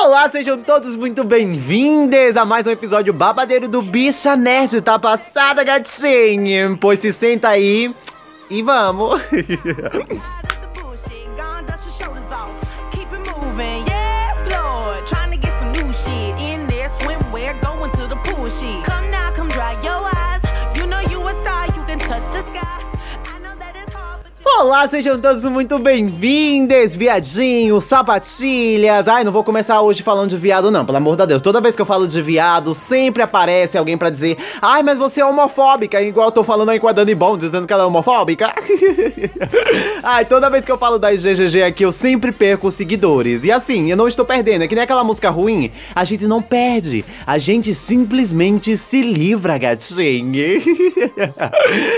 Olá, sejam todos muito bem-vindos a mais um episódio babadeiro do Bixa Nerd. Tá passada, gatinho? Pois se senta aí e vamos! Olá, sejam todos muito bem-vindos, viadinhos, sapatilhas. Ai, não vou começar hoje falando de viado não, pelo amor de Deus. Toda vez que eu falo de viado, sempre aparece alguém pra dizer: ai, mas você é homofóbica, igual eu tô falando aí com a Dani Bond, dizendo que ela é homofóbica. Ai, toda vez que eu falo da IGGG aqui, eu sempre perco os seguidores. E assim, eu não estou perdendo, é que nem aquela música ruim. A gente não perde, a gente simplesmente se livra, gatinho.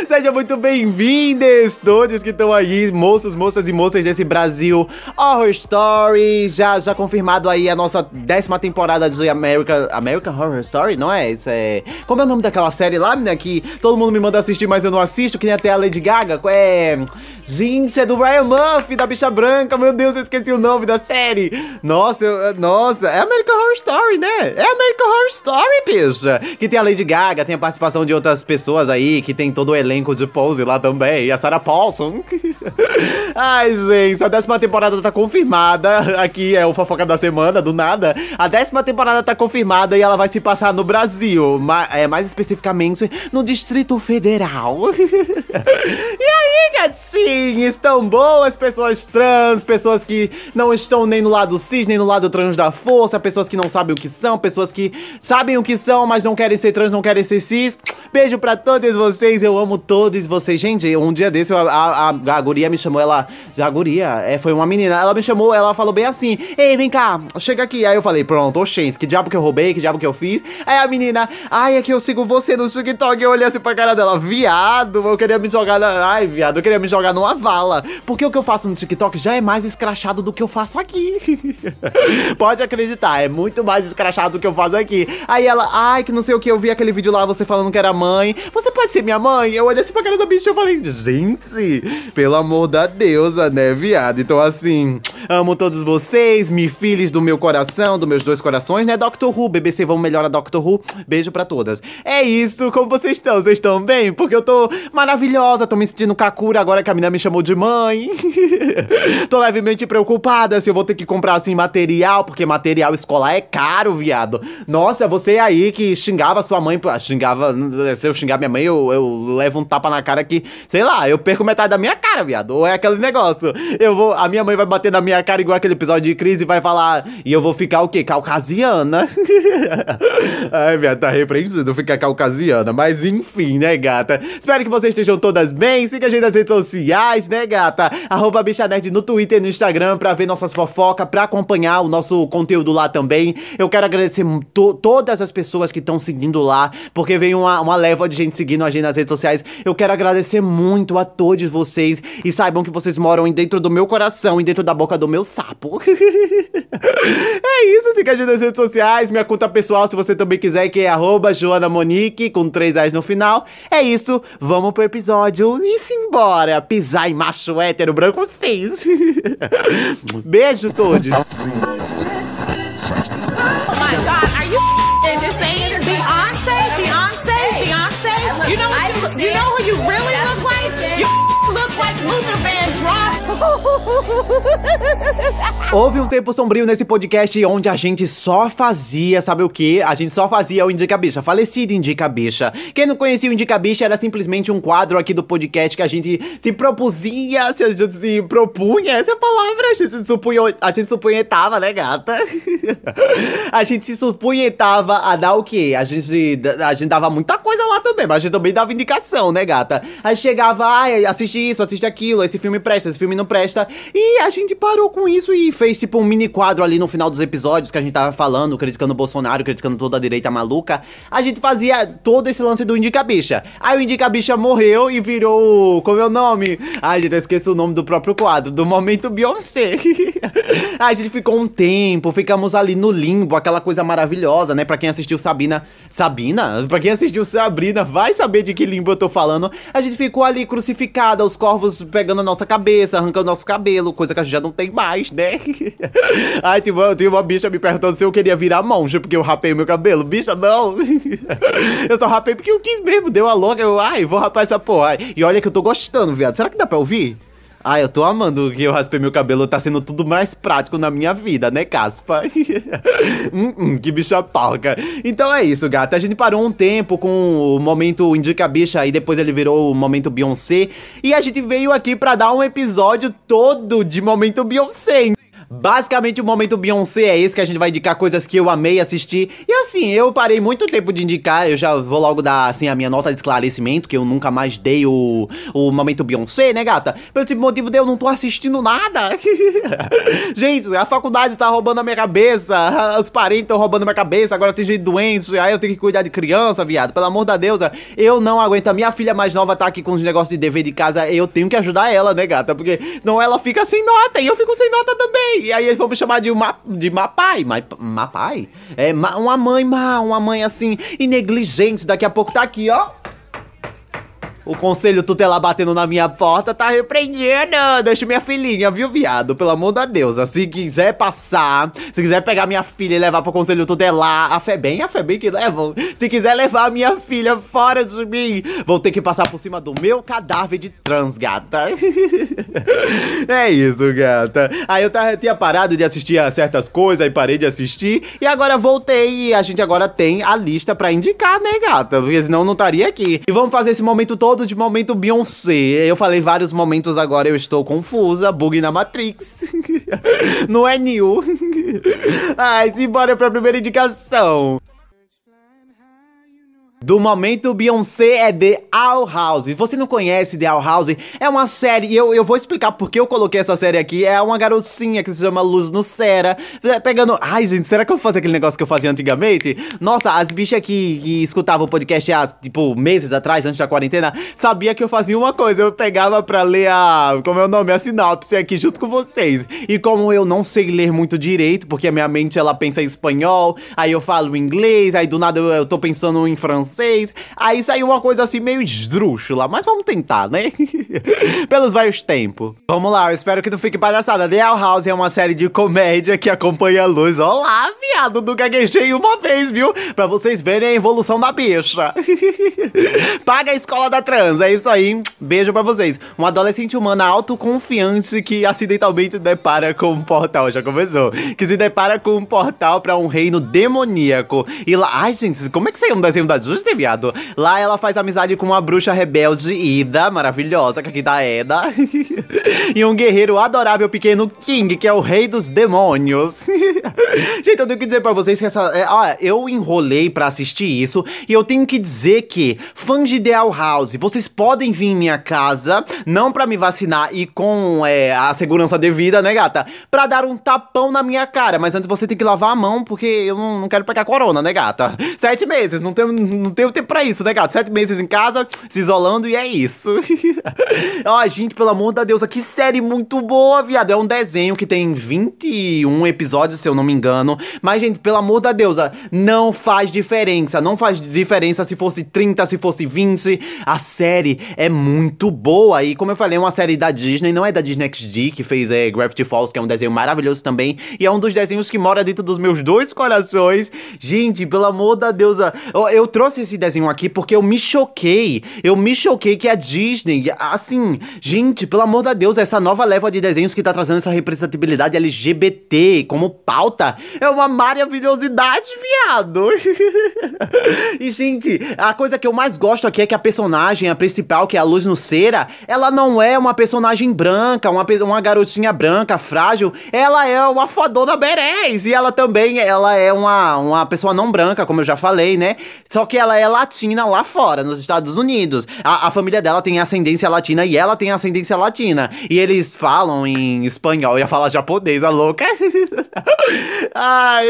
Sejam muito bem-vindos todos que estão aí, moços, moças e moças desse Brasil Horror Story. Já confirmado aí a nossa 10ª temporada de American Horror Story, não é? Isso é... Como é o nome daquela série lá, menina, que todo mundo me manda assistir, mas eu não assisto, que nem até a Lady Gaga. É... Gente, é do Ryan Murphy, da Bicha Branca. Meu Deus, eu esqueci o nome da série. Nossa, nossa, é American Horror Story, né? É American Horror Story, bicha. Que tem a Lady Gaga, tem a participação de outras pessoas aí, que tem todo o elenco de Pose lá também. E a Sarah Paulson. Ai, gente, a 10ª temporada tá confirmada. Aqui é o Fofoca da Semana, do nada. A 10ª temporada tá confirmada e ela vai se passar no Brasil, mais especificamente no Distrito Federal. E aí, gatinhos, estão boas? Pessoas trans, pessoas que não estão nem no lado cis, nem no lado trans da força, pessoas que não sabem o que são, pessoas que sabem o que são, mas não querem ser trans, não querem ser cis. Beijo pra todos vocês, eu amo todos vocês. Gente, um dia desse a guria me chamou, ela... A guria, foi uma menina, ela me chamou, ela falou bem assim: ei, vem cá, chega aqui. Aí eu falei: pronto, oxente, que diabo que eu roubei, que diabo que eu fiz? Aí a menina: ai, é que eu sigo você no TikTok. Eu olhei assim pra cara dela: viado, eu queria me jogar na... Ai, viado, eu queria me jogar numa vala. Porque o que eu faço no TikTok já é mais escrachado do que eu faço aqui. Pode acreditar, é muito mais escrachado do que eu faço aqui. Aí ela: ai, que não sei o que, eu vi aquele vídeo lá, você falando que era mãe. Você pode ser minha mãe? Eu olhei assim pra cara da bicha e eu falei: gente... Pelo amor da deusa, né, viado? Então, assim, amo todos vocês, me filhos do meu coração, dos meus dois corações, né? Doctor Who, BBC, vamos melhorar Doctor Who. Beijo pra todas. É isso, como vocês estão? Vocês estão bem? Porque eu tô maravilhosa, tô me sentindo kakura agora que a menina me chamou de mãe. Tô levemente preocupada se eu vou ter que comprar, assim, material, porque material escolar é caro, viado. Nossa, você aí que xingava sua mãe, xingava, se eu xingar minha mãe, eu levo um tapa na cara que, sei lá, eu perco metade da minha cara, viado. Ou é aquele negócio, a minha mãe vai bater na minha cara igual aquele episódio de Crise e vai falar, e eu vou ficar o quê? Caucasiana. Ai, viado, tá repreendido ficar caucasiana, mas enfim, né, gata? Espero que vocês estejam todas bem. Siga a gente nas redes sociais, né, gata? @BichaNerd no Twitter e no Instagram pra ver nossas fofocas, pra acompanhar o nosso conteúdo lá também. Eu quero agradecer todas as pessoas que estão seguindo lá, porque veio uma leva de gente seguindo a gente nas redes sociais. Eu quero agradecer muito a todos vocês. E saibam que vocês moram dentro do meu coração e dentro da boca do meu sapo. É isso, siga a gente nas redes sociais. Minha conta pessoal, se você também quiser, que é @JoanaMonique, com 3 A's no final. É isso, vamos pro episódio e simbora pisar em macho hétero branco 6. Beijo, todos. Houve um tempo sombrio nesse podcast onde a gente só fazia, sabe o que? A gente só fazia o Indica Bicha, falecido Indica Bicha. Quem não conhecia o Indica Bicha era simplesmente um quadro aqui do podcast que a gente se propusia, se a gente se propunha, essa é a palavra, a gente supunhetava, né, gata? A gente se supunhetava a dar o quê? A gente dava muita coisa lá também, mas a gente também dava indicação, né, gata? Aí chegava, ai, assiste isso, assiste aquilo, esse filme presta, esse filme não presta. E a gente parou com isso e fez tipo um mini quadro ali no final dos episódios que a gente tava falando, criticando o Bolsonaro, criticando toda a direita maluca. A gente fazia todo esse lance do Indica Bicha. Aí o Indica Bicha morreu e virou... Como é o nome? Ai, gente, eu esqueci o nome do próprio quadro, do Momento Beyoncé. A gente ficou um tempo, ficamos ali no limbo, aquela coisa maravilhosa, né? Pra quem assistiu Sabina? Pra quem assistiu Sabrina vai saber de que limbo eu tô falando. A gente ficou ali crucificada, os corvos pegando a nossa cabeça, arrancando nosso cabelo, coisa que a gente já não tem mais, né? Ai, tem uma bicha me perguntando se eu queria virar monja porque eu rapei meu cabelo. Bicha, não. Eu só rapei porque eu quis mesmo. Deu a louca. Eu, ai, vou rapar essa porra. Ai. E olha que eu tô gostando, viado. Será que dá pra ouvir? Ai, eu tô amando que eu raspei meu cabelo. Tá sendo tudo mais prático na minha vida, né, caspa? Que bicha palca. Então é isso, gata. A gente parou um tempo com o momento Indica Bicha e depois ele virou o momento Beyoncé. E a gente veio aqui pra dar um episódio todo de momento Beyoncé. Basicamente o momento Beyoncé é esse, que a gente vai indicar coisas que eu amei assistir. E assim, eu parei muito tempo de indicar. Eu já vou logo dar, assim, a minha nota de esclarecimento, que eu nunca mais dei o momento Beyoncé, né, gata? Pelo tipo motivo de eu não tô assistindo nada. Gente, a faculdade tá roubando a minha cabeça, os parentes estão roubando a minha cabeça, agora tem gente doente, aí eu tenho que cuidar de criança, viado. Pelo amor da deusa, eu não aguento. A minha filha mais nova tá aqui com os negócios de dever de casa, eu tenho que ajudar ela, né, gata? Porque senão ela fica sem nota e eu fico sem nota também. E aí eles vão me chamar de má pai? É uma mãe má, uma mãe assim, negligente. Daqui a pouco tá aqui, ó. O conselho tutelar batendo na minha porta, tá repreendendo. Deixa minha filhinha, viu, viado? Pelo amor da deusa. Se quiser passar, se quiser pegar minha filha e levar pro conselho tutelar, a Febem que levam. Se quiser levar a minha filha fora de mim, vou ter que passar por cima do meu cadáver de trans, gata. É isso, gata. Aí eu tinha parado de assistir a certas coisas, aí parei de assistir. E agora voltei e a gente agora tem a lista pra indicar, né, gata? Porque senão não estaria aqui. E vamos fazer esse momento todo de momento Beyoncé. Eu falei vários momentos agora, eu estou confusa. Bug na Matrix. Não é new. Ai, simbora pra primeira indicação. Do momento Beyoncé é The Owl House. Você não conhece The Owl House? É uma série, e eu vou explicar porque eu coloquei essa série aqui. É uma garotinha que se chama Luz Noceda, pegando... Ai, gente, será que eu vou fazer aquele negócio que eu fazia antigamente? Nossa, as bichas que escutavam o podcast há, tipo, meses atrás, antes da quarentena, sabia que eu fazia uma coisa. Eu pegava pra ler a... como é o nome? A sinopse aqui junto com vocês. E como eu não sei ler muito direito, porque a minha mente, ela pensa em espanhol, aí eu falo inglês, aí do nada eu tô pensando em francês. Aí saiu uma coisa assim meio esdrúxula, mas vamos tentar, né? Pelos vários tempos. Vamos lá, eu espero que não fique palhaçada. The Owl House é uma série de comédia que acompanha a Luz. Olá, viado, do gaguejei uma vez, viu? Pra vocês verem a evolução da bicha. Paga a escola da trans, é isso aí. Beijo pra vocês. Uma adolescente humana autoconfiante que acidentalmente depara com um portal. Já começou. Que se depara com um portal pra um reino demoníaco. E lá... Ai, gente, como é que saiu um desenho da Justa, viado? Lá ela faz amizade com uma bruxa rebelde, Eda, maravilhosa, que aqui tá Eda. E um guerreiro adorável pequeno, King, que é o rei dos demônios. Gente, eu tenho que dizer pra vocês que essa... eu enrolei pra assistir isso. E eu tenho que dizer que, fãs de The Owl House, vocês podem vir em minha casa, não pra me vacinar e com a segurança devida, né, gata? Pra dar um tapão na minha cara. Mas antes você tem que lavar a mão, porque eu não quero pegar corona, né, gata? 7 meses, não tenho tempo pra isso, né, gato? 7 meses em casa, se isolando, e é isso. Ó, gente, pelo amor da deusa, que série muito boa, viado. É um desenho que tem 21 episódios, se eu não me engano. Mas, gente, pelo amor da deusa, não faz diferença. Não faz diferença se fosse 30, se fosse 20. A série é muito boa. E, como eu falei, é uma série da Disney. Não é da Disney XD, que fez Gravity Falls, que é um desenho maravilhoso também. E é um dos desenhos que mora dentro dos meus 2 corações. Gente, pelo amor da deusa, eu trouxe esse desenho aqui porque eu me choquei que a Disney, assim, gente, pelo amor da Deus, essa nova leva de desenhos que tá trazendo essa representatividade LGBT como pauta, é uma maravilhosidade, viado. E, gente, a coisa que eu mais gosto aqui é que a personagem, a principal, que é a Luz Noceda, ela não é uma personagem branca, uma garotinha branca, frágil, ela é uma fodona berés, e ela também, ela é uma pessoa não branca, como eu já falei, né, só que ela é latina lá fora, nos Estados Unidos. A família dela tem ascendência latina e ela tem ascendência latina. E eles falam em espanhol, eu ia falar japonês, a louca. Ai,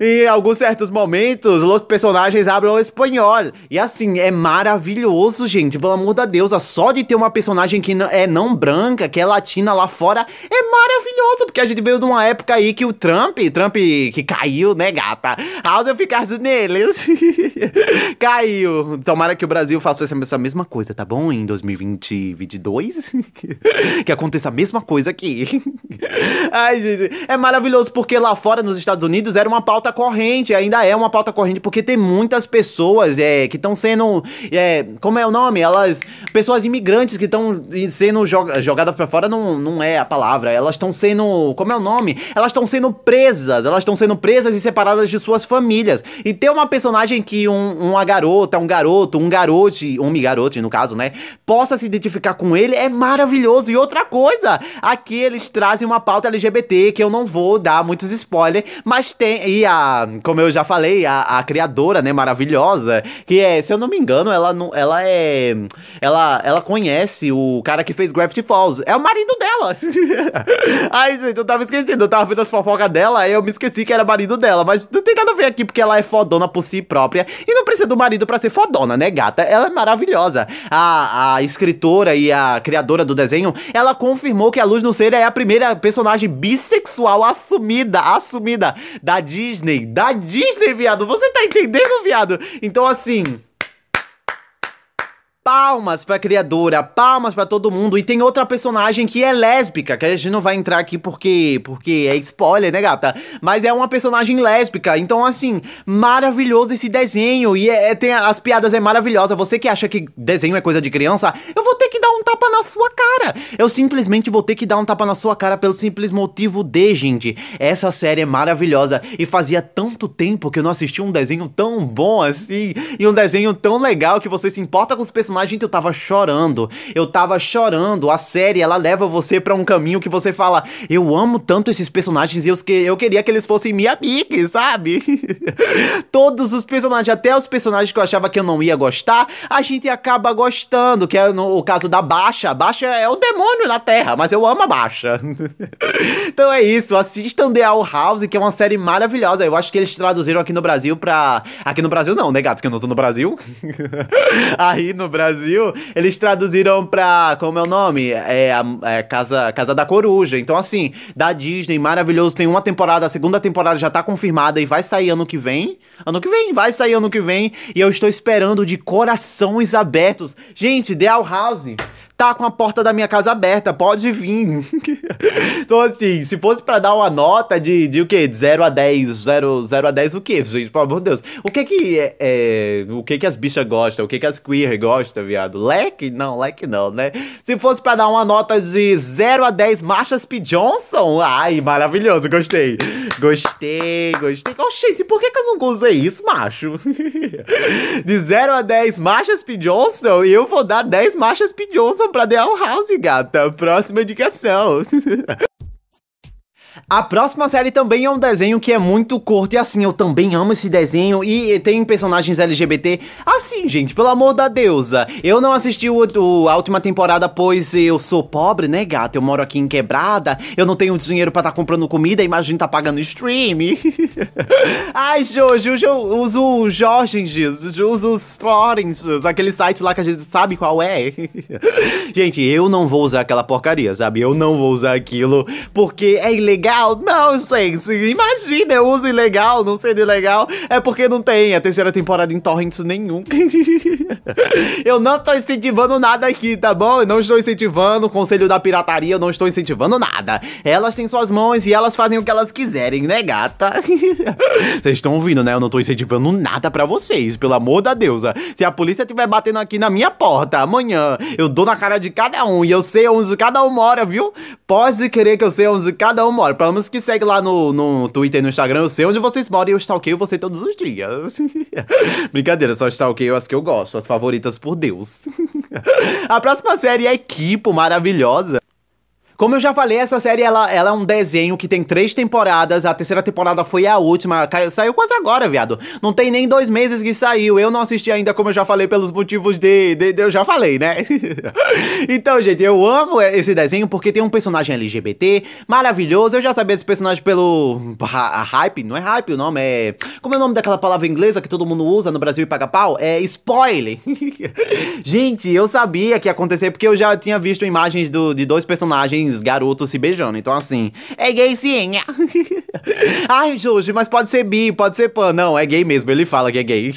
em alguns certos momentos, os personagens hablam espanhol. E assim, é maravilhoso, gente, pelo amor da deusa. Só de ter uma personagem que é não branca, que é latina lá fora, é maravilhoso, porque a gente veio de uma época aí que o Trump que caiu, né, gata? Ao eu ficar neles... Caiu! Tomara que o Brasil faça essa mesma coisa, tá bom? Em 2022, que aconteça a mesma coisa aqui. Ai, gente, é maravilhoso porque lá fora, nos Estados Unidos, era uma pauta corrente, ainda é uma pauta corrente, porque tem muitas pessoas que estão sendo, como é o nome? Pessoas imigrantes que estão sendo jogadas pra fora, não é a palavra, elas estão sendo, como é o nome? Elas estão sendo presas, e separadas de suas famílias. E tem uma personagem que uma garota, um garoto, um garote no caso, né, possa se identificar com ele, é maravilhoso. E outra coisa, aqui eles trazem uma pauta LGBT, que eu não vou dar muitos spoilers, mas tem, e como eu já falei, a criadora, né, maravilhosa, que se eu não me engano, ela conhece o cara que fez Gravity Falls, é o marido dela. Ai, gente, eu tava esquecendo, eu tava vendo as fofocas dela, aí eu me esqueci que era marido dela, mas não tem nada a ver aqui, porque ela é fodona por si própria, e não precisa do marido pra ser fodona, né, gata? Ela é maravilhosa. A escritora e a criadora do desenho, ela confirmou que a Luz Noceda é a primeira personagem bissexual assumida da Disney. Da Disney, viado. Você tá entendendo, viado? Então, assim... palmas pra criadora, palmas pra todo mundo. E tem outra personagem que é lésbica, que a gente não vai entrar aqui porque é spoiler, né, gata? Mas é uma personagem lésbica. Então, assim, maravilhoso esse desenho. E tem as piadas, é maravilhosa. Você que acha que desenho é coisa de criança, eu vou ter que dar um tapa na sua cara. Eu simplesmente vou ter que dar um tapa na sua cara pelo simples motivo de, gente, essa série é maravilhosa. E fazia tanto tempo que eu não assistia um desenho tão bom assim, e um desenho tão legal que você se importa com os personagens. Mas, gente, eu tava chorando. A série, ela leva você pra um caminho que você fala, eu amo tanto esses personagens e eu queria que eles fossem minha amiga, sabe? Todos os personagens, até os personagens que eu achava que eu não ia gostar, a gente acaba gostando, que é o caso da Baixa. A Baixa é o demônio na Terra, mas eu amo a Baixa. Então é isso, assistam The Owl House, que é uma série maravilhosa. Eu acho que eles traduziram aqui no Brasil pra... aqui no Brasil não, né, gato? Que eu não tô no Brasil. Aí no Brasil, eles traduziram pra, como é o nome? Casa da Coruja. Então, assim, da Disney, maravilhoso. Tem uma temporada, a segunda temporada já tá confirmada e vai sair ano que vem. E eu estou esperando de corações abertos. Gente, The Owl House tá com a porta da minha casa aberta, pode vir. Então, assim, se fosse pra dar uma nota de o quê? De 0 a 10 o quê, gente? Pelo amor de Deus. O que que as bichas gostam? O que que as queer gostam, viado? Leque não, né? Se fosse pra dar uma nota de 0 a 10 Marchas P. Johnson, ai, maravilhoso, gostei. Oh, gente, por que que eu não usei isso, macho? De 0 a 10 Marchas P. Johnson, eu vou dar 10 Marchas P. Johnson pra The Owl House, gata. Próxima indicação. A próxima série também é um desenho que é muito curto, e assim, eu também amo esse desenho, e tem personagens LGBT. Assim, gente, pelo amor da deusa, eu não assisti a última temporada, pois eu sou pobre, né, gata? Eu moro aqui em Quebrada, eu não tenho dinheiro pra tá comprando comida, imagina tá pagando stream. Ai, Jorge, eu uso o Jorge, uso os Florens, aquele site lá que a gente sabe qual é. Gente, eu não vou usar aquela porcaria, sabe? Eu não vou usar aquilo, porque é ilegal. Não, gente, imagina, eu uso ilegal, não sendo ilegal, é porque não tem a terceira temporada em torrents nenhum. Eu não tô incentivando nada aqui, tá bom? Eu não estou incentivando o conselho da pirataria, eu não estou incentivando nada. Elas têm suas mãos e elas fazem o que elas quiserem, né, gata? Vocês estão ouvindo, né? Eu não tô incentivando nada pra vocês, pelo amor da deusa. Se a polícia estiver batendo aqui na minha porta amanhã, eu dou na cara de cada um, e eu sei onde cada um mora, viu? Pode querer que eu sei onde cada um mora. Pelo menos que segue lá no Twitter e no Instagram, eu sei onde vocês moram e eu stalkeio você todos os dias. Brincadeira, só stalkeio as que eu gosto, as favoritas por Deus. A próxima série é Kipo, maravilhosa. Como eu já falei, essa série, ela é um desenho que tem 3 temporadas, a terceira temporada foi a última, saiu quase agora, viado. Não tem nem 2 meses que saiu, eu não assisti ainda, como eu já falei, pelos motivos de eu já falei, né? Então, gente, eu amo esse desenho porque tem um personagem LGBT maravilhoso, eu já sabia desse personagem pelo hype, não é hype o nome, é... como é o nome daquela palavra inglesa que todo mundo usa no Brasil e paga pau? É spoiler. Gente, eu sabia que ia acontecer porque eu já tinha visto imagens de 2 personagens jovens garotos se beijando. Então, assim, é gay sim. Ai, Jorge, mas pode ser bi, pode ser pan. Não, é gay mesmo, ele fala que é gay.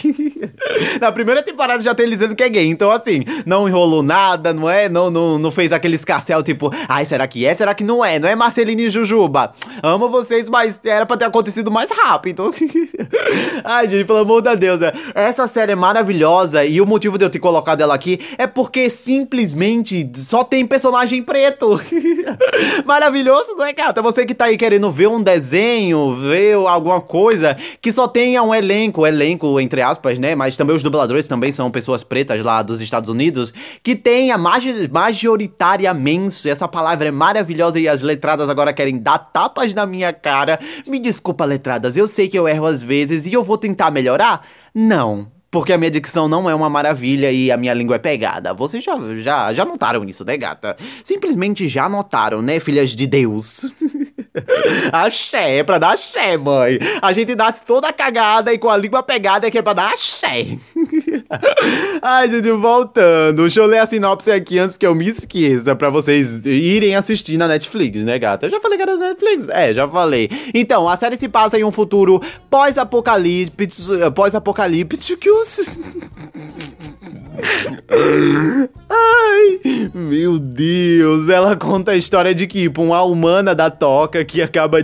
Na primeira temporada já tem ele dizendo que é gay. Então, assim, não enrolou nada, não é? Não fez aquele escarcel, tipo, ai, será que é? Será que não é? Não é, Marceline e Jujuba? Amo vocês, mas era pra ter acontecido mais rápido. Ai, gente, pelo amor de Deus. Essa série é maravilhosa e o motivo de eu ter colocado ela aqui é porque simplesmente só tem personagem preto. Maravilhoso, não é, gata? Você que tá aí querendo ver um desenho, ver alguma coisa que só tenha um elenco entre aspas, né? Mas também os dubladores também são pessoas pretas lá dos Estados Unidos, que tenha majoritariamente, essa palavra é maravilhosa e as letradas agora querem dar tapas na minha cara. Me desculpa, letradas, eu sei que eu erro às vezes e eu vou tentar melhorar? Não. Porque a minha dicção não é uma maravilha e a minha língua é pegada. Vocês já notaram isso, né, gata? Simplesmente já notaram, né, filhas de Deus? Axé, é pra dar axé, mãe. A gente nasce toda cagada e com a língua pegada é que é pra dar axé. Ai, gente, voltando. Deixa eu ler a sinopse aqui antes que eu me esqueça, pra vocês irem assistir na Netflix, né, gata? Eu já falei que era da Netflix? É, já falei. Então, a série se passa em um futuro pós-apocalíptico. Ai, meu Deus. Ela conta a história de Kipo, uma humana da toca que acaba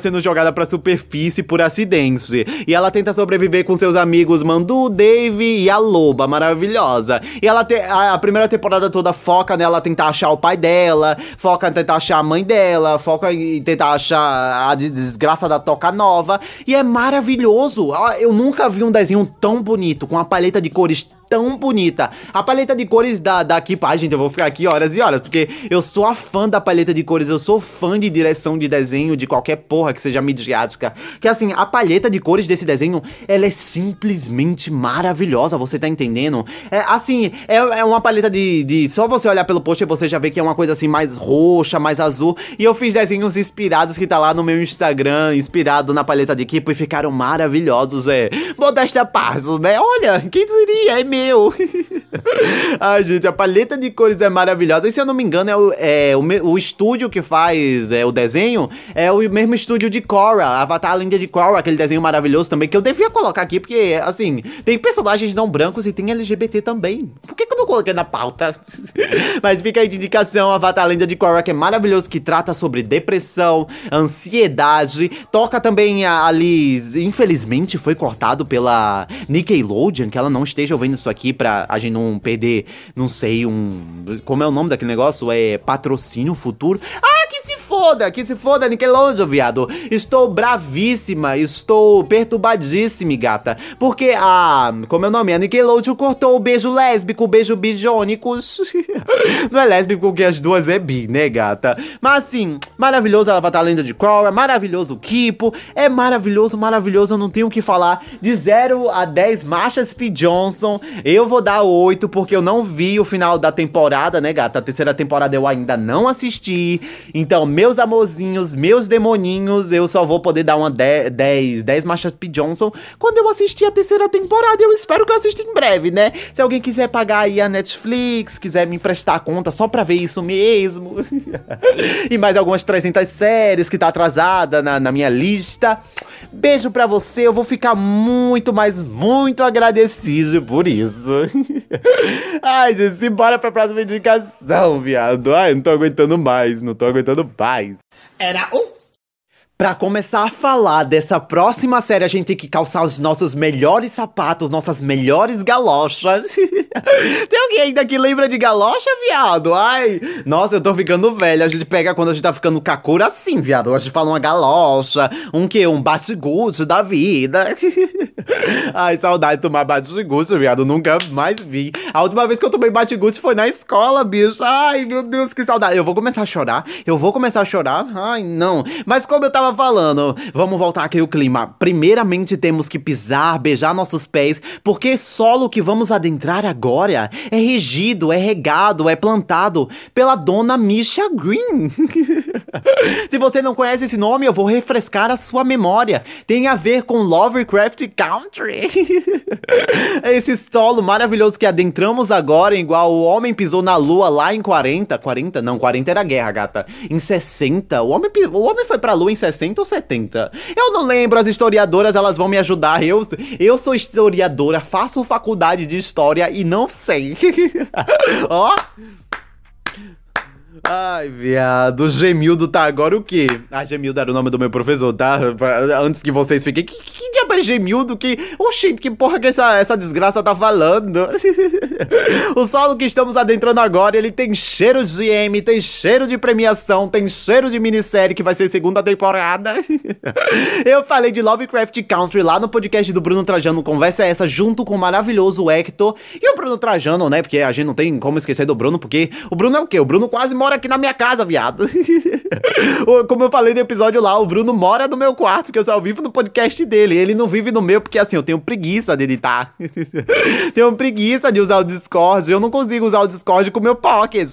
sendo jogada pra superfície por acidente. E ela tenta sobreviver com seus amigos Mandu, Dave e a loba maravilhosa. E ela a primeira temporada toda foca nela tentar achar o pai dela, foca em tentar achar a mãe dela, foca em tentar achar a desgraça da toca nova. E é maravilhoso. Eu nunca vi um desenho tão bonito, com uma paleta de cores tão bonita. A paleta de cores da Kipo... Ai, gente, eu vou ficar aqui horas e horas, porque eu sou a fã da paleta de cores, eu sou fã de direção de desenho, de qualquer porra que seja midiática. Que assim, a paleta de cores desse desenho, ela é simplesmente maravilhosa, você tá entendendo? É, assim, é uma paleta de... Só você olhar pelo post e você já vê que é uma coisa assim, mais roxa, mais azul. E eu fiz desenhos inspirados que tá lá no meu Instagram, inspirado na paleta de Kipo, e ficaram maravilhosos, é. Modéstia à parte, né? Olha, quem diria, é mesmo. Ai, gente, a paleta de cores é maravilhosa. E se eu não me engano, o estúdio que faz o desenho é o mesmo estúdio de Korra, Avatar Lenda de Korra, aquele desenho maravilhoso também, que eu devia colocar aqui, porque, assim, tem personagens não brancos e tem LGBT também. Por que eu não coloquei na pauta? Mas fica aí de indicação, Avatar Lenda de Korra, que é maravilhoso, que trata sobre depressão, ansiedade. Toca também ali, infelizmente foi cortado pela Nickelodeon, que ela não esteja ouvindo isso aqui pra a gente não perder, não sei, como é o nome daquele negócio? É patrocínio futuro? Ah, que se foda, Nickelodeon, viado. Estou bravíssima, estou perturbadíssima, gata. Porque como é o nome? A Nickelodeon cortou o beijo lésbico, o beijo bijônico. Não é lésbico porque as duas é bi, né, gata? Mas assim, maravilhoso Avatar Lenda de Korra, maravilhoso Kipo, é maravilhoso, maravilhoso, eu não tenho o que falar. De 0 a 10, Marsha P. Johnson, eu vou dar 8, porque eu não vi o final da temporada, né, gata? A terceira temporada eu ainda não assisti, então, meus amorzinhos, meus demoninhos, eu só vou poder dar uma 10 Marsha P. Johnson quando eu assistir a terceira temporada. Eu espero que eu assista em breve, né? Se alguém quiser pagar aí a Netflix, quiser me emprestar a conta só pra ver isso mesmo. E mais algumas 300 séries que tá atrasada na minha lista. Beijo pra você, eu vou ficar muito, mas muito agradecido por isso. Ai, gente, bora pra próxima indicação, viado. Ai, não tô aguentando mais, não tô aguentando mais. Era Pra começar a falar dessa próxima série, a gente tem que calçar os nossos melhores sapatos, nossas melhores galochas. Tem alguém ainda que lembra de galocha, viado? Ai, nossa, eu tô ficando velho. A gente pega quando a gente tá ficando kakura assim, viado. A gente fala uma galocha, um bate-gusto da vida. Ai, saudade de tomar bate-gusto, viado. Nunca mais vi. A última vez que eu tomei bate-gusto foi na escola, bicho. Ai, meu Deus, que saudade. Eu vou começar a chorar. Ai, não. Mas como eu tava falando, vamos voltar aqui o clima. Primeiramente temos que pisar, beijar nossos pés, porque solo que vamos adentrar agora é regido, é regado, é plantado pela dona Misha Green. Se você não conhece esse nome, eu vou refrescar a sua memória. Tem a ver com Lovecraft Country. Esse solo maravilhoso que adentramos agora, igual o homem pisou na lua lá em 40, não, 40 era guerra, gata. Em 60, o homem foi pra lua em 60 ou 70? Eu não lembro, as historiadoras, elas vão me ajudar. Eu sou historiadora, faço faculdade de história e não sei. Ó... Ai, viado, Gemildo tá agora o quê? Ah, Gemildo era o nome do meu professor, tá? Antes que vocês fiquem... Que diabo é Gemildo? Oxi, que porra que essa desgraça tá falando? O solo que estamos adentrando agora, ele tem cheiro de M, tem cheiro de premiação, tem cheiro de minissérie que vai ser segunda temporada. Eu falei de Lovecraft Country lá no podcast do Bruno Trajano, Conversa Essa, junto com o maravilhoso Hector. E o Bruno Trajano, né? Porque a gente não tem como esquecer do Bruno, porque o Bruno é o quê? O Bruno quase mora aqui na minha casa, viado. Como eu falei no episódio lá, o Bruno mora no meu quarto, porque eu só vivo no podcast dele. Ele não vive no meu, porque assim, eu tenho preguiça de editar. Tenho preguiça de usar o Discord. Eu não consigo usar o Discord com o meu pocket.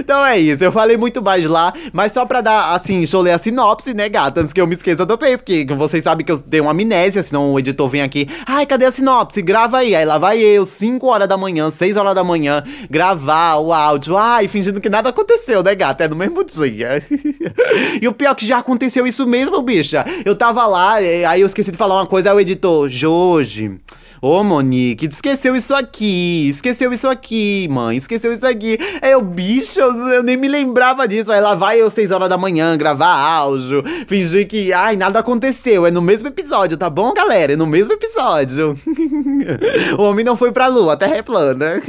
Então é isso, eu falei muito mais lá, mas só pra dar, assim, deixa eu ler a sinopse, né, gata? Antes que eu me esqueça do pay, porque vocês sabem que eu tenho uma amnésia, senão o editor vem aqui. Ai, cadê a sinopse? Grava aí. Aí lá vai eu, 5 horas da manhã, 6 horas da manhã, gravar o áudio. Ai, fingindo que nada aconteceu, né, gata? É no mesmo dia. E o pior é que já aconteceu isso mesmo, bicha. Eu tava lá, aí eu esqueci de falar uma coisa, aí o editor, Jorge... Ô, Monique, esqueceu isso aqui, mãe, esqueceu isso aqui. É o bicho, eu nem me lembrava disso. Aí lá vai eu, 6 horas da manhã, gravar áudio, fingir que, ai, nada aconteceu. É no mesmo episódio, tá bom, galera? É no mesmo episódio. O homem não foi pra lua, a terra é plana.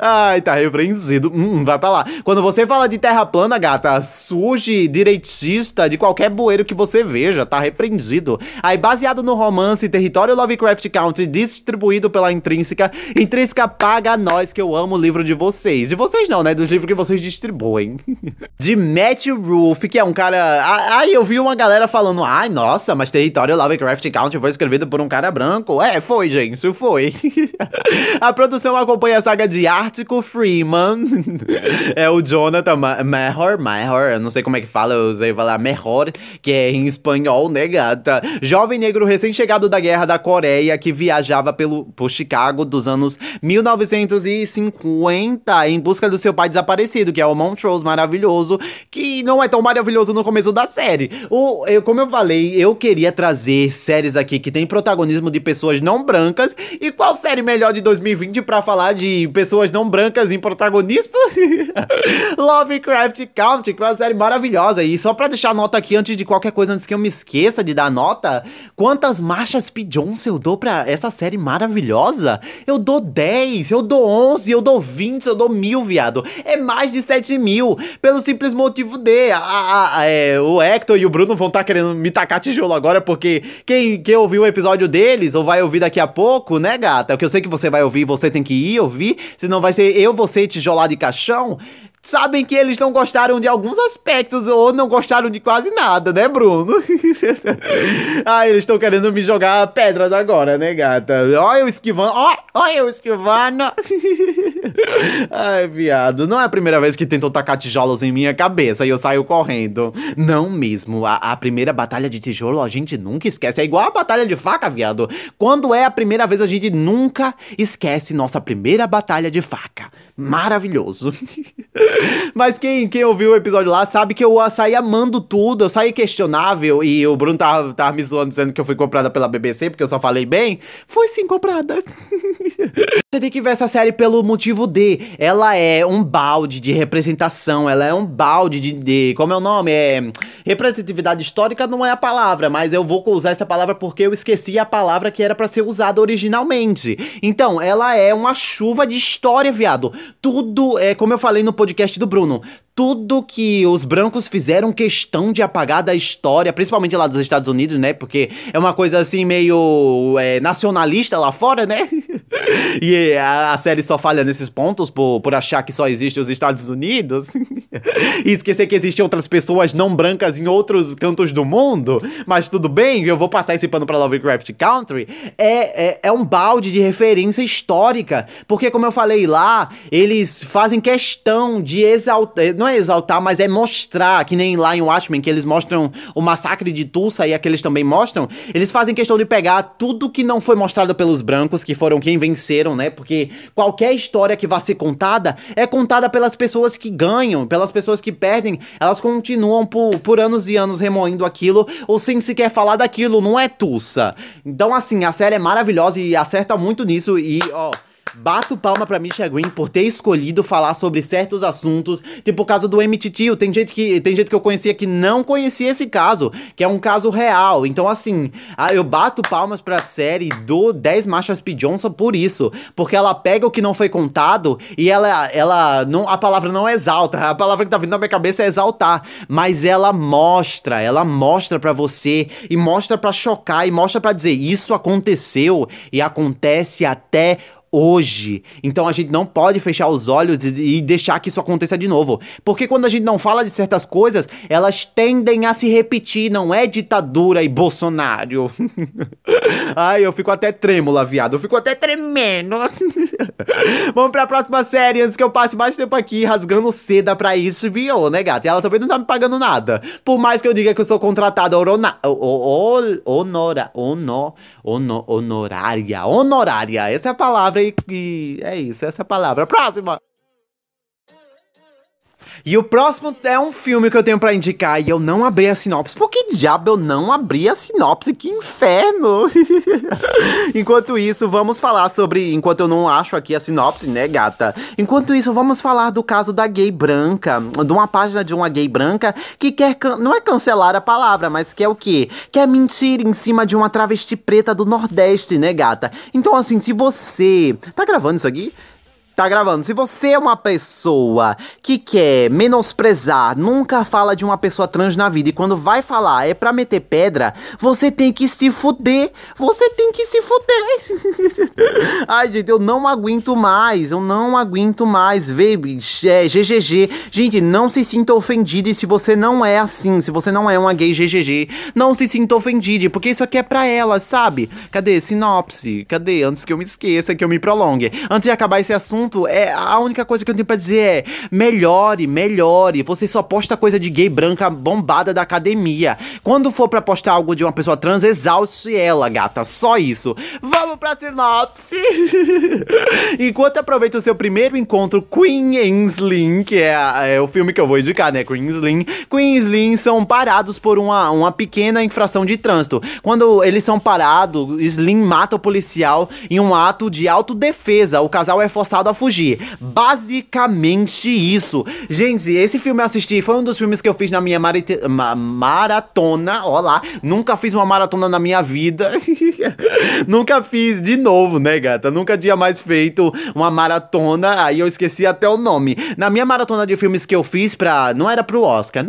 Ai, tá repreendido. Vai pra lá. Quando você fala de terra plana, gata, surge direitista de qualquer bueiro que você veja, tá repreendido. Aí, baseado no romance Território Lovecraft Country, distribuído pela Intrínseca. Intrínseca, paga nós, que eu amo o livro de vocês. De vocês não, né? Dos livros que vocês distribuem. De Matt Ruff, que é um cara... Ai, eu vi uma galera falando, ai, nossa, mas Território Lovecraft Country foi escrevido por um cara branco. É, foi, gente, foi. A produção acompanha a saga de Ártico Freeman. É o Jonathan Mejor, eu não sei como é que fala, eu usei falar Mejor, que é em espanhol, né, gata? Jovem negro recém-chegado da Guerra da Coreia, que viajava por Chicago dos anos 1950 em busca do seu pai desaparecido, que é o Montrose maravilhoso, que não é tão maravilhoso no começo da série. Como eu falei, eu queria trazer séries aqui que tem protagonismo de pessoas não brancas, e qual série melhor de 2020 pra falar de pessoas não brancas em protagonismo? Lovecraft Country, que é uma série maravilhosa. E só pra deixar a nota aqui, antes de qualquer coisa, antes que eu me esqueça de dar nota, quantas marchas P. Johnson eu dou pra essa série maravilhosa? Eu dou 10, eu dou 11, eu dou 20, eu dou 1000, viado. É mais de 7.000, pelo simples motivo de... o Hector e o Bruno vão estar querendo me tacar tijolo agora, porque quem ouviu o episódio deles, ou vai ouvir daqui a pouco, né, gata? O que eu sei que você vai ouvir, você tem que ir ouvir, senão vai ser eu, você e tijolar de caixão. Sabem que eles não gostaram de alguns aspectos, ou não gostaram de quase nada, né, Bruno? Ah, eles estão querendo me jogar pedras agora, né, gata? Olha eu esquivando, olha eu esquivando. Ai, viado, não é a primeira vez que tentam tacar tijolos em minha cabeça e eu saio correndo. Não mesmo, a primeira batalha de tijolo a gente nunca esquece. É igual a batalha de faca, viado. Quando é a primeira vez, a gente nunca esquece nossa primeira batalha de faca. Maravilhoso. Mas quem ouviu o episódio lá sabe que eu saí amando tudo, eu saí questionável, e o Bruno tava me zoando dizendo que eu fui comprada pela BBC, porque eu só falei bem. Fui sim comprada. Você tem que ver essa série pelo motivo de... Ela é um balde de representação, ela é um balde de como é o nome? Representatividade histórica não é a palavra, mas eu vou usar essa palavra porque eu esqueci a palavra que era pra ser usada originalmente. Então, ela é uma chuva de história, viado. Tudo, como eu falei no podcast do Bruno, tudo que os brancos fizeram questão de apagar da história, principalmente lá dos Estados Unidos, né? Porque é uma coisa assim meio nacionalista lá fora, né? E a série só falha nesses pontos por achar que só existe os Estados Unidos e esquecer que existem outras pessoas não brancas em outros cantos do mundo. Mas tudo bem, eu vou passar esse pano pra Lovecraft Country. É um balde de referência histórica, porque como eu falei lá, eles fazem questão de exaltar, não é exaltar, mas é mostrar, que nem lá em Watchmen, que eles mostram o massacre de Tulsa e aqueles também mostram, eles fazem questão de pegar tudo que não foi mostrado pelos brancos, que foram quem venceram, né? Porque qualquer história que vá ser contada é contada pelas pessoas que ganham, pelas pessoas que perdem, elas continuam por anos e anos remoendo aquilo ou sem sequer falar daquilo, não é Tulsa. Então assim, a série é maravilhosa e acerta muito nisso e ó... Bato palma pra Misha Green por ter escolhido falar sobre certos assuntos, tipo o caso do MTT. Tem gente que eu conhecia que não conhecia esse caso, que é um caso real. Então assim, eu bato palmas pra série do 10 Machas P. Johnson por isso, porque ela pega o que não foi contado e ela não, a palavra não exalta, a palavra que tá vindo na minha cabeça é exaltar, mas ela mostra pra você e mostra pra chocar e mostra pra dizer, isso aconteceu e acontece até hoje. Então a gente não pode fechar os olhos e deixar que isso aconteça de novo, porque quando a gente não fala de certas coisas, elas tendem a se repetir, não é ditadura e Bolsonaro. Ai, eu fico até trêmula, viado, eu fico até tremendo. Vamos pra próxima série, antes que eu passe mais tempo aqui rasgando seda pra isso, viu, né, gata? E ela também não tá me pagando nada, por mais que eu diga que eu sou contratada honorária, essa é a palavra. E é isso, essa é a palavra. Próxima! E o próximo é um filme que eu tenho pra indicar e eu não abri a sinopse. Por que diabo eu não abri a sinopse? Que inferno! Enquanto isso, vamos falar sobre... Enquanto eu não acho aqui a sinopse, né, gata? Enquanto isso, vamos falar do caso da gay branca. De uma página de uma gay branca que quer... Não é cancelar a palavra, mas quer o quê? Quer mentir em cima de uma travesti preta do Nordeste, né, gata? Então, assim, se você... Tá gravando isso aqui? Tá gravando. Se você é uma pessoa que quer menosprezar, nunca fala de uma pessoa trans na vida e quando vai falar é pra meter pedra, você tem que se fuder. Você tem que se fuder. Ai, gente, eu não aguento mais. Eu não aguento mais. GGG. Gente, não se sinta ofendido. E se você não é assim, se você não é uma gay GGG, não se sinta ofendido, porque isso aqui é pra ela, sabe? Cadê? Sinopse. Cadê? Antes que eu me esqueça, que eu me prolongue. Antes de acabar esse assunto, a única coisa que eu tenho pra dizer é melhore, você só posta coisa de gay branca bombada da academia. Quando for pra postar algo de uma pessoa trans, exalte ela, gata, só isso. Vamos pra sinopse. Enquanto aproveita o seu primeiro encontro, Queen e Slim, que é o filme que eu vou indicar, né, Queen e Slim são parados por uma pequena infração de trânsito. Quando eles são parados, Slim mata o policial em um ato de autodefesa, o casal é forçado a fugir. Basicamente isso. Gente, esse filme eu assisti, foi um dos filmes que eu fiz na minha maratona, ó lá, nunca fiz uma maratona na minha vida. Nunca fiz de novo, né, gata? Nunca tinha mais feito uma maratona, aí eu esqueci até o nome. Na minha maratona de filmes que eu fiz pra... Não era pro Oscar,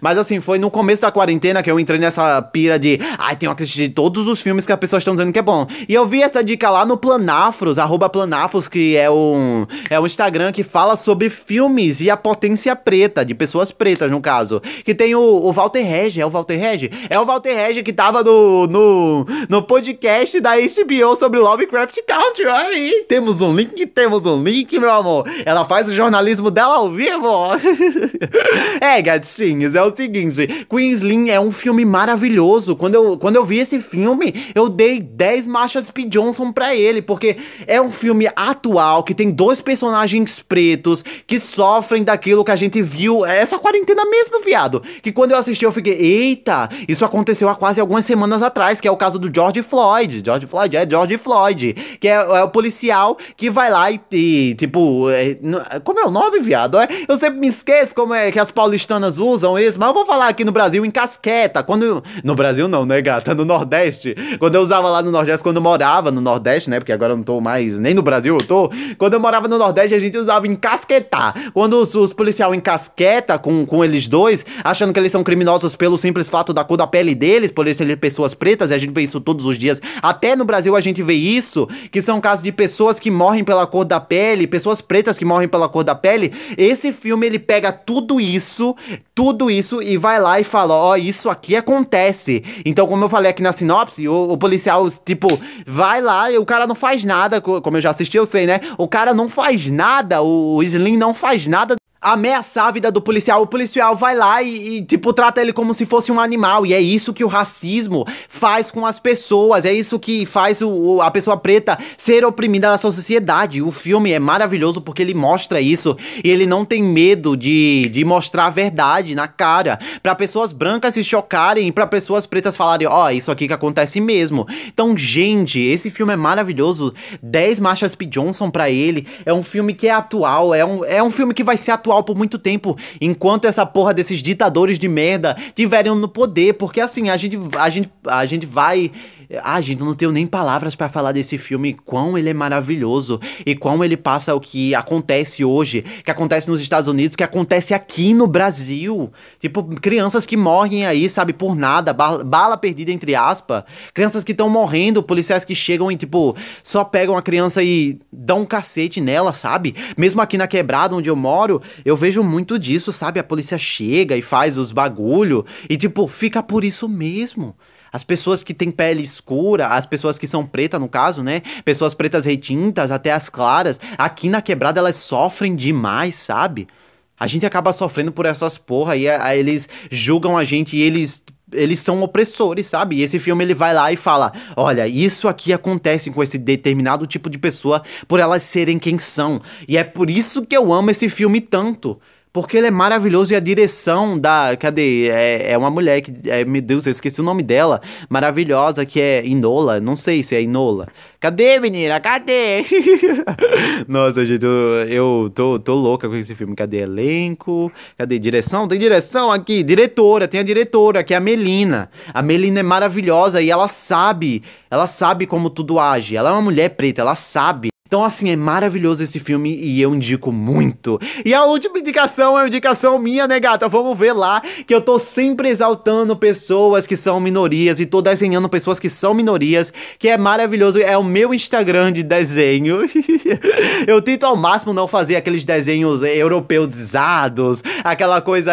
mas assim, foi no começo da quarentena que eu entrei nessa pira de, tenho que assistir todos os filmes que as pessoas estão dizendo que é bom. E eu vi essa dica lá no Planafros, @Planafos, que é um Instagram que fala sobre filmes e a potência preta, de pessoas pretas no caso, que tem o Walter Regge, é o Walter Regge que tava no podcast da HBO sobre Lovecraft Country. Aí, temos um link, meu amor, ela faz o jornalismo dela ao vivo. É, gatinhos, é o seguinte, Queen e Slim é um filme maravilhoso. Quando eu vi esse filme, eu dei 10 Machas P. Johnson pra ele, porque é um filme atual, que tem dois personagens pretos que sofrem daquilo que a gente viu essa quarentena mesmo, viado. Que quando eu assisti eu fiquei, eita, isso aconteceu há quase algumas semanas atrás, que é o caso do George Floyd, que é o policial que vai lá e tipo, como é o nome, viado? Eu sempre me esqueço como é que as paulistanas usam isso, mas eu vou falar aqui no Brasil em casqueta, no Brasil não, né, gata? No Nordeste, quando eu usava lá no Nordeste, quando eu morava no Nordeste, né, porque agora eu não tô mais nem no Brasil eu tô. Quando eu morava no Nordeste, a gente usava encasquetar. Quando os policial encasqueta com eles dois, achando que eles são criminosos pelo simples fato da cor da pele deles, por eles serem pessoas pretas, e a gente vê isso todos os dias. Até no Brasil a gente vê isso, que são casos de pessoas que morrem pela cor da pele, pessoas pretas que morrem pela cor da pele. Esse filme, ele pega tudo isso e vai lá e fala, ó, isso aqui acontece. Então, como eu falei aqui na sinopse, o policial, tipo, vai lá e o cara não faz nada, como eu já assisti, eu sei, né? O cara não faz nada, o Slim não faz nada. Ameaçar a vida do policial, o policial vai lá e tipo, trata ele como se fosse um animal. E é isso que o racismo faz com as pessoas, é isso que faz a pessoa preta ser oprimida na sua sociedade. O filme é maravilhoso porque ele mostra isso, e ele não tem medo de mostrar a verdade na cara, pra pessoas brancas se chocarem e pra pessoas pretas falarem, ó, isso aqui que acontece mesmo. Então, gente, esse filme é maravilhoso. 10 marchas P. Johnson pra ele. É um filme que é atual, é um filme que vai ser atual por muito tempo, enquanto essa porra desses ditadores de merda tiverem no poder, porque assim, a gente vai... Ah, gente, não tenho nem palavras pra falar desse filme, quão ele é maravilhoso e quão ele passa o que acontece hoje, que acontece nos Estados Unidos, que acontece aqui no Brasil. Tipo, crianças que morrem aí, sabe, por nada, bala perdida entre aspas, crianças que estão morrendo, policiais que chegam e tipo, só pegam a criança e dão um cacete nela, sabe? Mesmo aqui na Quebrada, onde eu moro, eu vejo muito disso, sabe? A polícia chega e faz os bagulho e tipo, fica por isso mesmo. As pessoas que têm pele escura, as pessoas que são pretas, no caso, né? Pessoas pretas retintas, até as claras. Aqui na Quebrada, elas sofrem demais, sabe? A gente acaba sofrendo por essas porra e eles julgam a gente e eles são opressores, sabe? E esse filme, ele vai lá e fala, olha, isso aqui acontece com esse determinado tipo de pessoa por elas serem quem são. E é por isso que eu amo esse filme tanto. Porque ele é maravilhoso e a direção da... Cadê? É uma mulher que... meu Deus, eu esqueci o nome dela. Maravilhosa, que é Inola. Não sei se é Inola. Cadê, menina? Cadê? Nossa, gente, eu tô louca com esse filme. Cadê elenco? Cadê direção? Tem direção aqui. Diretora, tem a diretora, que é a Melina. A Melina é maravilhosa e ela sabe como tudo age. Ela é uma mulher preta, ela sabe. Então, assim, é maravilhoso esse filme e eu indico muito. E a última indicação é uma indicação minha, né, gata? Vamos ver lá, que eu tô sempre exaltando pessoas que são minorias e tô desenhando pessoas que são minorias, que é maravilhoso. É o meu Instagram de desenho. Eu tento ao máximo não fazer aqueles desenhos europeizados, aquela coisa,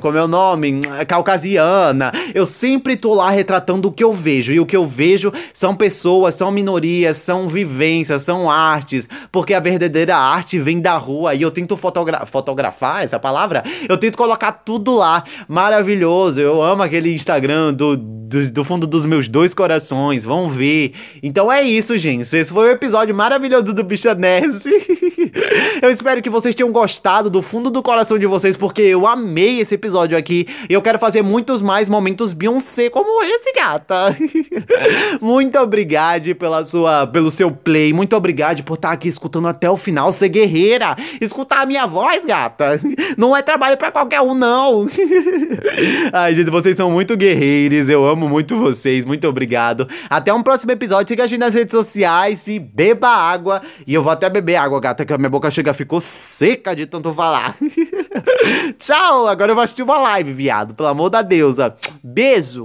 como é o nome? Caucasiana. Eu sempre tô lá retratando o que eu vejo. E o que eu vejo são pessoas, são minorias, são vivências, são artes. Porque a verdadeira arte vem da rua. E eu tento fotografar essa palavra. Eu tento colocar tudo lá. Maravilhoso. Eu amo aquele Instagram do fundo dos meus 2 corações. Vão ver. Então é isso, gente. Esse foi o episódio maravilhoso do Bixa Nerd. Eu espero que vocês tenham gostado do fundo do coração de vocês, porque eu amei esse episódio aqui. E eu quero fazer muitos mais momentos Beyoncé como esse, gata. Muito obrigado pelo seu play. Muito obrigado por estar aqui escutando até o final, ser guerreira. Escutar a minha voz, gata. Não é trabalho pra qualquer um, não. Ai, gente, vocês são muito guerreiros. Eu amo muito vocês. Muito obrigado. Até um próximo episódio. Siga a gente nas redes sociais e beba água. E eu vou até beber água, gata, que a minha boca ficou seca de tanto falar. Tchau, agora eu vou assistir uma live, viado, pelo amor da deusa. Beijo!